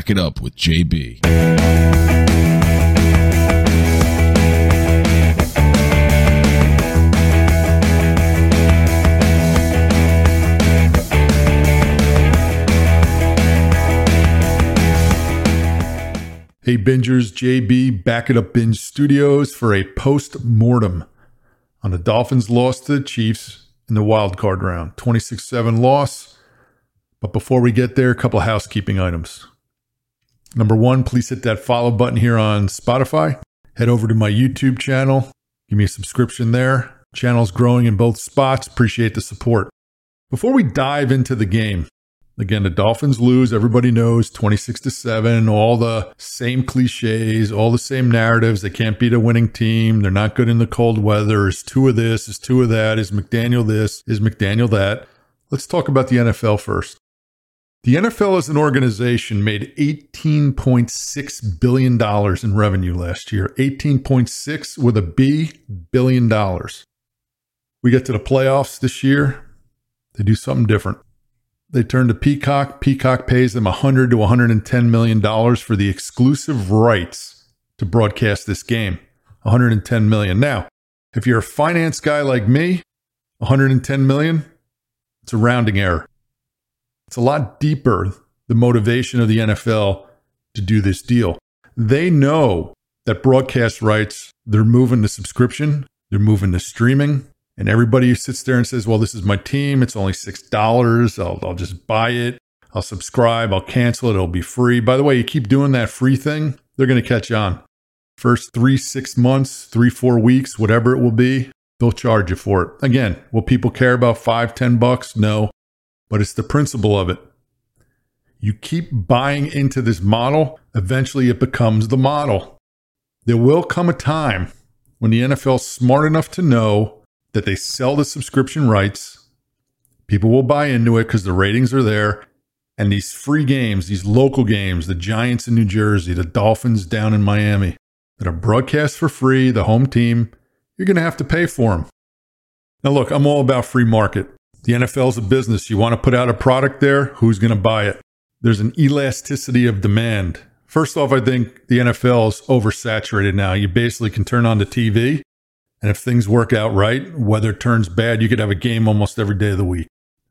Whack It Up with JB. Hey Bingers, JB back at Up Binge Studios for a post-mortem on the Dolphins' loss to the Chiefs in the wildcard round. 26-7 loss. But before we get there, a couple of housekeeping items. Number one, please hit that follow button here on Spotify. Head over to my YouTube channel. Give me a subscription there. Channel's growing in both spots. Appreciate the support. Before we dive into the game, again, the Dolphins lose. Everybody knows 26-7, all the same cliches, all the same narratives. They can't beat a winning team. They're not good in the cold weather. Is two of this? Is two of that? Is McDaniel this? Is McDaniel that? Let's talk about the NFL first. The NFL as an organization made $18.6 billion in revenue last year. 18.6 with a B, $1 billion. We get to the playoffs this year. They do something different. They turn to Peacock. Peacock pays them $100 to $110 million for the exclusive rights to broadcast this game. $110 million. Now, if you're a finance guy like me, $110 million, it's a rounding error. It's a lot deeper, the motivation of the NFL to do this deal. They know that broadcast rights, they're moving to subscription, they're moving to streaming. And everybody who sits there and says, well, this is my team. It's only $6. I'll just buy it. I'll subscribe. I'll cancel it. It'll be free. By the way, you keep doing that free thing, they're going to catch on. First 3-6 months, 3-4 weeks, whatever it will be, they'll charge you for it. Again, will people care about $5, $10? No, but it's the principle of it. You keep buying into this model. Eventually it becomes the model. There will come a time when the NFL's smart enough to know that they sell the subscription rights, people will buy into it because the ratings are there, and these free games, these local games, the Giants in New Jersey, the Dolphins down in Miami, that are broadcast for free, the home team, you're going to have to pay for them. Now look, I'm all about free market. The NFL's a business. You want to put out a product there, who's going to buy it? There's an elasticity of demand. First off, I think the NFL's oversaturated now. You basically can turn on the TV, and if things work out right, weather turns bad, you could have a game almost every day of the week.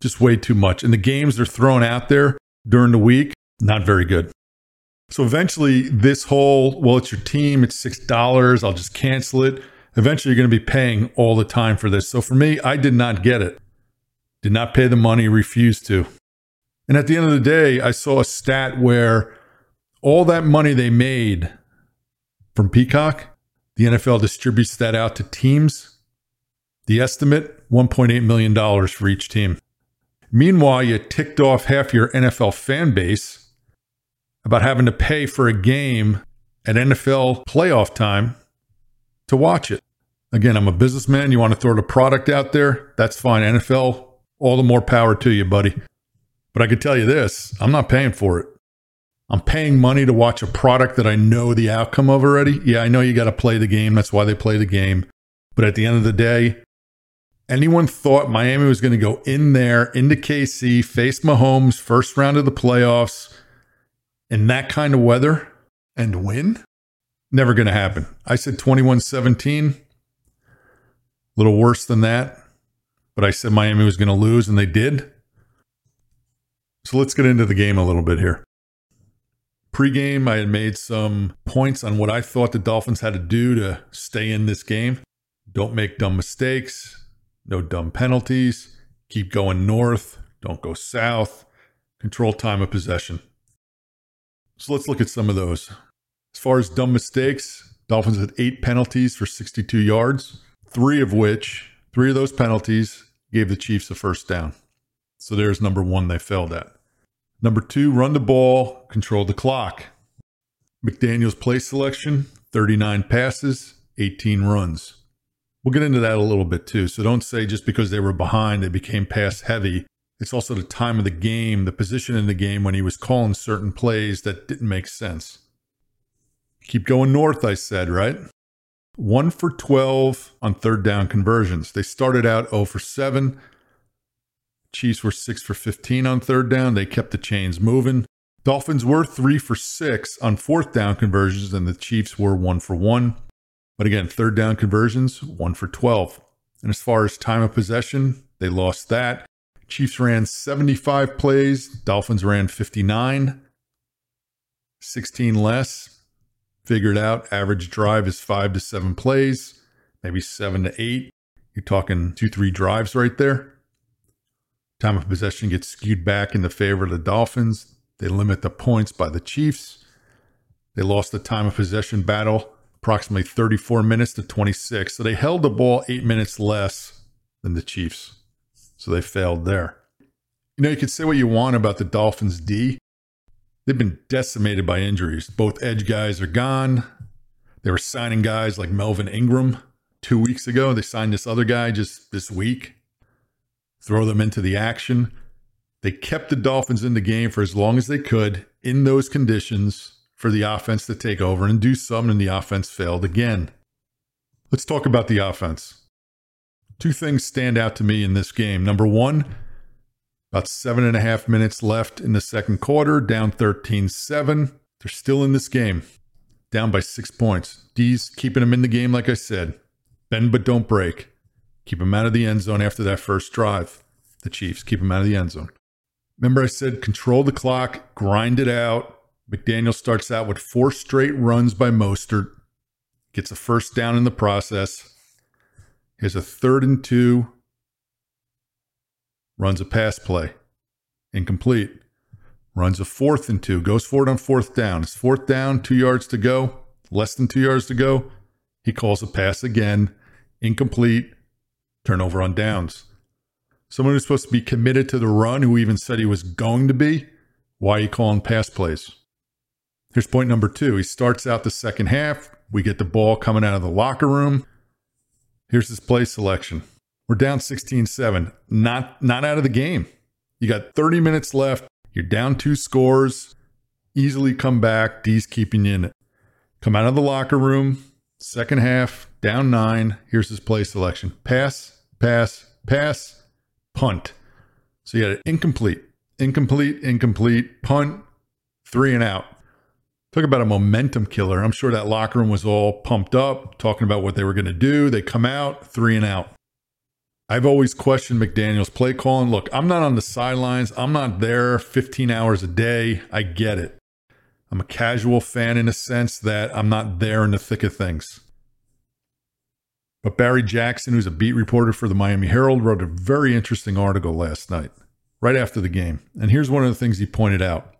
Just way too much. And the games they're thrown out there during the week, not very good. So eventually this whole, well, it's your team, it's $6, I'll just cancel it. Eventually you're going to be paying all the time for this. So for me, I did not get it. Did not pay the money, refused to. And at the end of the day, I saw a stat where all that money they made from Peacock, the NFL distributes that out to teams. The estimate, $1.8 million for each team. Meanwhile, you ticked off half your NFL fan base about having to pay for a game at NFL playoff time to watch it. Again, I'm a businessman. You want to throw the product out there? That's fine. NFL, all the more power to you, buddy. But I can tell you this, I'm not paying for it. I'm paying money to watch a product that I know the outcome of already. Yeah, I know you got to play the game. That's why they play the game. But at the end of the day, anyone thought Miami was going to go in there, into KC, face Mahomes, first round of the playoffs, in that kind of weather and win? Never going to happen. I said 21-17, a little worse than that. But I said Miami was going to lose, and they did. So let's get into the game a little bit here. Pre-game, I had made some points on what I thought the Dolphins had to do to stay in this game. Don't make dumb mistakes. No dumb penalties. Keep going north. Don't go south. Control time of possession. So let's look at some of those. As far as dumb mistakes, Dolphins had 8 penalties for 62 yards. Three of those penalties gave the Chiefs a first down. So there's number one they failed at. Number two, run the ball, control the clock. McDaniel's play selection, 39 passes, 18 runs. We'll get into that a little bit too. So don't say just because they were behind, they became pass heavy. It's also the time of the game, the position in the game when he was calling certain plays that didn't make sense. Keep going north, I said, right? 1 for 12 on third down conversions. They started out 0 for 7. Chiefs were 6 for 15 on third down. They kept the chains moving. Dolphins were 3 for 6 on fourth down conversions, and the Chiefs were 1 for 1. But again, third down conversions, 1 for 12. And as far as time of possession, they lost that. Chiefs ran 75 plays. Dolphins ran 59. 16 less. Figured out average drive is 5 to 7 plays, maybe 7 to 8. You're talking 2-3 drives right there. Time of possession gets skewed back in the favor of the Dolphins. They limit the points by the Chiefs. They lost the time of possession battle approximately 34 minutes to 26. So they held the ball 8 minutes less than the Chiefs. So they failed there. You know, you could say what you want about the Dolphins' D. They've been decimated by injuries. Both edge guys are gone. They were signing guys like Melvin Ingram 2 weeks ago. They signed this other guy just this week. Throw them into the action. They kept the Dolphins in the game for as long as they could in those conditions for the offense to take over and do something, and the offense failed again. Let's talk about the offense. Two things stand out to me in this game. Number one, about 7.5 minutes left in the second quarter, down 13-7. They're still in this game, down by 6 points. D's keeping them in the game, like I said. Bend but don't break. Keep them out of the end zone after that first drive. The Chiefs keep them out of the end zone. Remember I said control the clock, grind it out. McDaniel starts out with 4 straight runs by Mostert. Gets a first down in the process. Here's a 3rd and 2. Runs a pass play. Incomplete. Runs a 4th and 2. Goes for it on 4th down. It's 4th down, 2 yards to go. Less than 2 yards to go. He calls a pass again. Incomplete. Turnover on downs. Someone who's supposed to be committed to the run, who even said he was going to be, why are you calling pass plays? Here's point number two. He starts out the second half. We get the ball coming out of the locker room. Here's his play selection. We're down 16-7. Not out of the game. You got 30 minutes left. You're down 2 scores. Easily come back. D's keeping you in it. Come out of the locker room. Second half, down 9. Here's his play selection. Pass, pass, pass, punt. So you had an incomplete, punt, 3 and out. Talk about a momentum killer. I'm sure that locker room was all pumped up, talking about what they were going to do. They come out, 3 and out. I've always questioned McDaniel's play calling. Look, I'm not on the sidelines. I'm not there 15 hours a day. I get it. I'm a casual fan in a sense that I'm not there in the thick of things. But Barry Jackson, who's a beat reporter for the Miami Herald, wrote a very interesting article last night, right after the game. And here's one of the things he pointed out.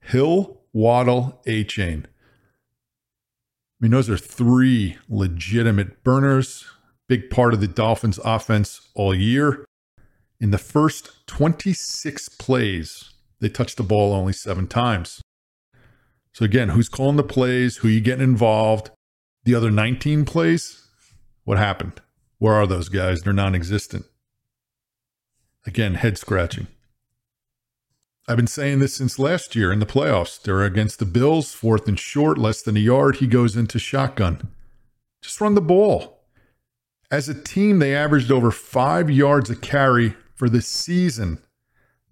Hill, Waddle, Achane. I mean, those are 3 legitimate burners, big part of the Dolphins' offense all year. In the first 26 plays, they touched the ball only 7 times. So again, who's calling the plays? Who you getting involved? The other 19 plays? What happened? Where are those guys? They're non-existent. Again, head scratching. I've been saying this since last year in the playoffs. They're against the Bills, 4th and short, less than a yard. He goes into shotgun. Just run the ball. As a team, they averaged over 5 yards a carry for the season.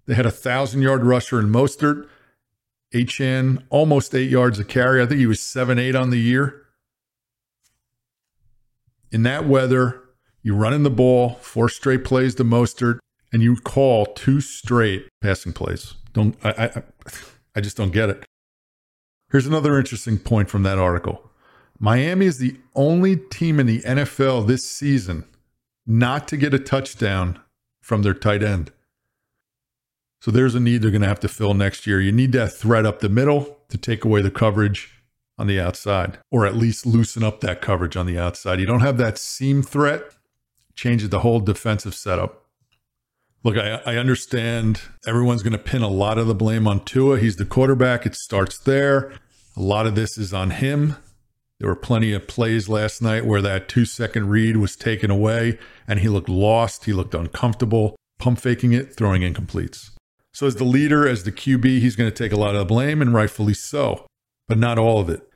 They had a 1,000-yard rusher in Mostert. Achane, almost 8 yards a carry. I think he was 7-8 on the year. In that weather, you run in the ball, 4 straight plays to Mostert, and you call 2 straight passing plays. I just don't get it. Here's another interesting point from that article. Miami is the only team in the NFL this season not to get a touchdown from their tight end. So there's a need they're going to have to fill next year. You need that threat up the middle to take away the coverage on the outside, or at least loosen up that coverage on the outside. You don't have that seam threat, changes the whole defensive setup. Look, I understand everyone's going to pin a lot of the blame on Tua. He's the quarterback. It starts there. A lot of this is on him. There were plenty of plays last night where that 2-second read was taken away and he looked lost. He looked uncomfortable, pump faking it, throwing incompletes. So as the leader, as the QB, he's going to take a lot of the blame, and rightfully so, but not all of it.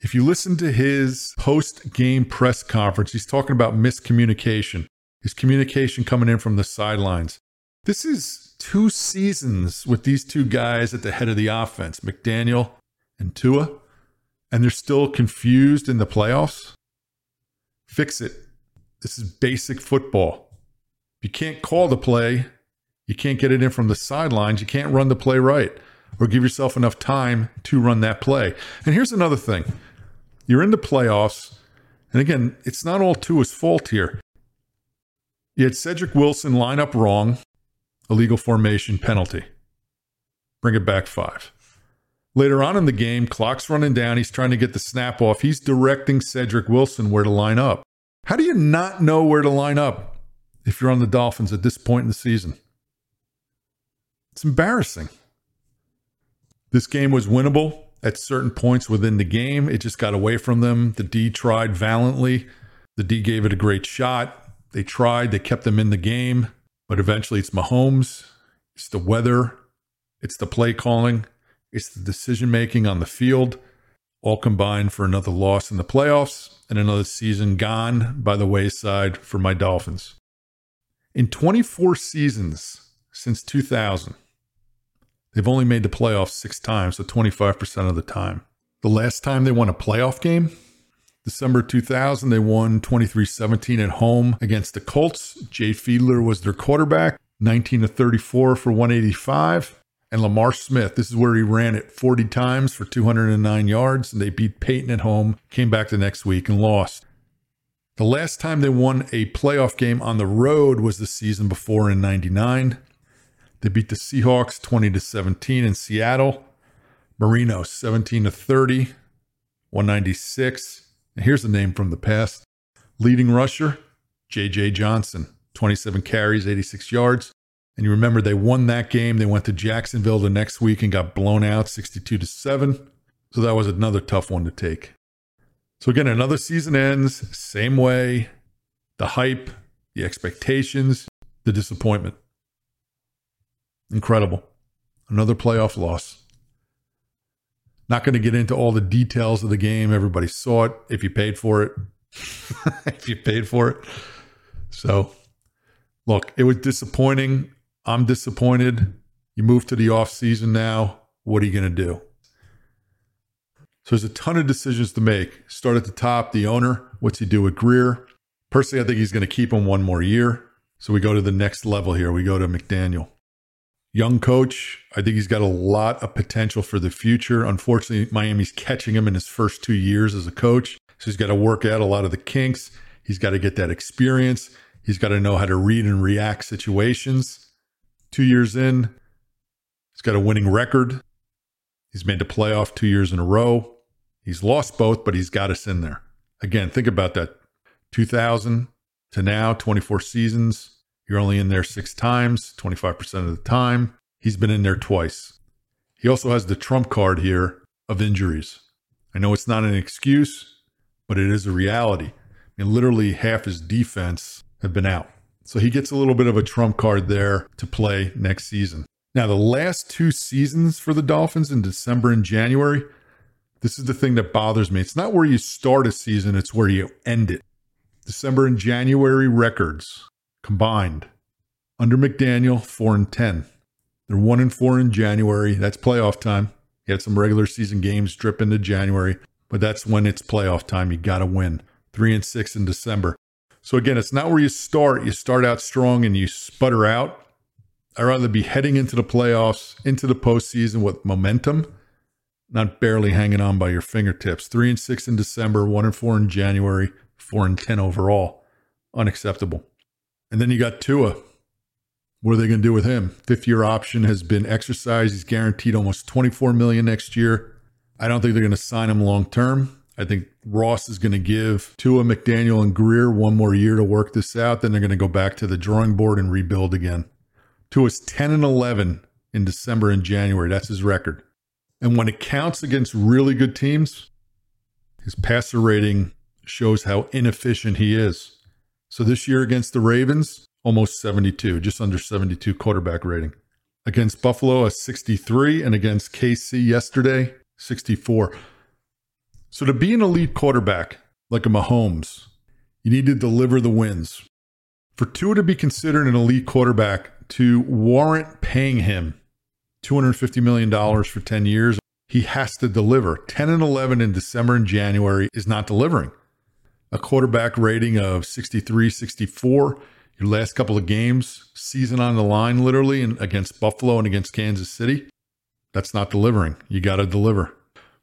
If you listen to his post-game press conference, he's talking about miscommunication. His communication coming in from the sidelines. This is two seasons with these two guys at the head of the offense, McDaniel and Tua, and they're still confused in the playoffs. Fix it. This is basic football. If you can't call the play, you can't get it in from the sidelines, you can't run the play right or give yourself enough time to run that play. And here's another thing. You're in the playoffs, and again, it's not all Tua's fault here. You had Cedric Wilson line up wrong, illegal formation penalty. Bring it back 5. Later on in the game, clock's running down. He's trying to get the snap off. He's directing Cedric Wilson where to line up. How do you not know where to line up if you're on the Dolphins at this point in the season? It's embarrassing. This game was winnable at certain points within the game. It just got away from them. The D tried valiantly. The D gave it a great shot. They tried. They kept them in the game. But eventually it's Mahomes. It's the weather. It's the play calling. It's the decision-making on the field, all combined for another loss in the playoffs and another season gone by the wayside for my Dolphins. In 24 seasons since 2000, they've only made the playoffs 6 times, so 25% of the time. The last time they won a playoff game, December 2000, they won 23-17 at home against the Colts. Jay Fiedler was their quarterback, 19-34 for 185. And Lamar Smith, this is where he ran it 40 times for 209 yards, and they beat Peyton at home, came back the next week and lost. The last time they won a playoff game on the road was the season before in 1999. They beat the Seahawks 20-17 in Seattle. Marino 17-30, 196. And here's a name from the past. Leading rusher, JJ Johnson, 27 carries, 86 yards. And you remember they won that game. They went to Jacksonville the next week and got blown out 62-7. So that was another tough one to take. So again, another season ends, same way. The hype, the expectations, the disappointment. Incredible. Another playoff loss. Not going to get into all the details of the game. Everybody saw it if you paid for it. If you paid for it. So, look, it was disappointing. I'm disappointed. You move to the offseason now. What are you going to do? So there's a ton of decisions to make. Start at the top, the owner. What's he do with Greer? Personally, I think he's going to keep him one more year. So we go to the next level here. We go to McDaniel. Young coach. I think he's got a lot of potential for the future. Unfortunately, Miami's catching him in his first 2 years as a coach. So he's got to work out a lot of the kinks. He's got to get that experience. He's got to know how to read and react situations. 2 years in, he's got a winning record. He's made the playoff 2 years in a row. He's lost both, but he's got us in there. Again, think about that. 2000 to now, 24 seasons. You're only in there 6 times, 25% of the time. He's been in there twice. He also has the trump card here of injuries. I know it's not an excuse, but it is a reality. I mean, literally half his defense have been out. So he gets a little bit of a trump card there to play next season. Now, the last 2 seasons for the Dolphins in December and January, this is the thing that bothers me. It's not where you start a season, it's where you end it. December and January records combined under McDaniel, 4-10. They're 1-4 in January. That's playoff time. He had some regular season games drip into January, but that's when it's playoff time. You got to win. 3-6 in December. So again, it's not where you start. You start out strong and you sputter out. I'd rather be heading into the playoffs, into the postseason with momentum, not barely hanging on by your fingertips. 3-6 in December, 1-4 in January, 4-10 overall. Unacceptable. And then you got Tua. What are they going to do with him? 5-year option has been exercised. He's guaranteed almost $24 million next year. I don't think they're going to sign him long term. I think Ross is going to give Tua, McDaniel, and Greer one more year to work this out. Then they're going to go back to the drawing board and rebuild again. Tua's 10-11 in December and January. That's his record. And when it counts against really good teams, his passer rating shows how inefficient he is. So this year against the Ravens, almost 72, just under 72 quarterback rating. Against Buffalo, a 63, and against KC yesterday, 64. So to be an elite quarterback like a Mahomes, you need to deliver the wins. For Tua to be considered an elite quarterback, to warrant paying him $250 million for 10 years, he has to deliver. 10 and 11 in December and January is not delivering. A quarterback rating of 63, 64, your last couple of games, season on the line literally, and against Buffalo and against Kansas City, that's not delivering. You got to deliver.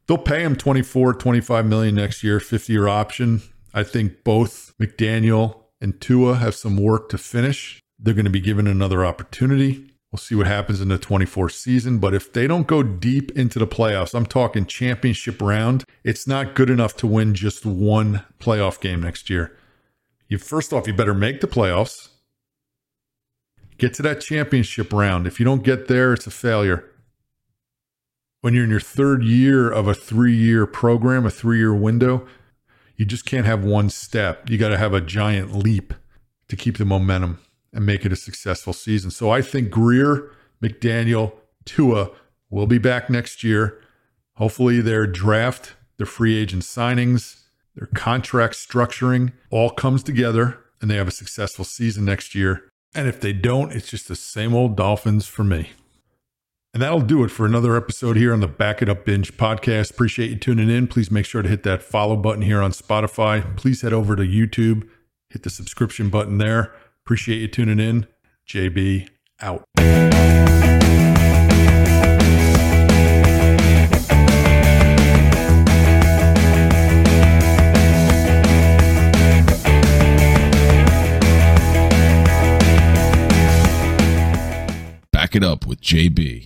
They'll pay him $24, $25 million next year, 50-year option. I think both McDaniel and Tua have some work to finish. They're going to be given another opportunity. We'll see what happens in the 24th season. But if they don't go deep into the playoffs, I'm talking championship round, it's not good enough to win just one playoff game next year. First off, you better make the playoffs. Get to that championship round. If you don't get there, it's a failure. When you're in your third year of a three-year program, a three-year window, you just can't have one step. You got to have a giant leap to keep the momentum and make it a successful season. So I think Greer, McDaniel, Tua will be back next year. Hopefully their draft, their free agent signings, their contract structuring all comes together and they have a successful season next year. And if they don't, it's just the same old Dolphins for me. And that'll do it for another episode here on the Back It Up Binge podcast. Appreciate you tuning in. Please make sure to hit that follow button here on Spotify. Please head over to YouTube, hit the subscription button there. Appreciate you tuning in. JB out. Back It Up with JB.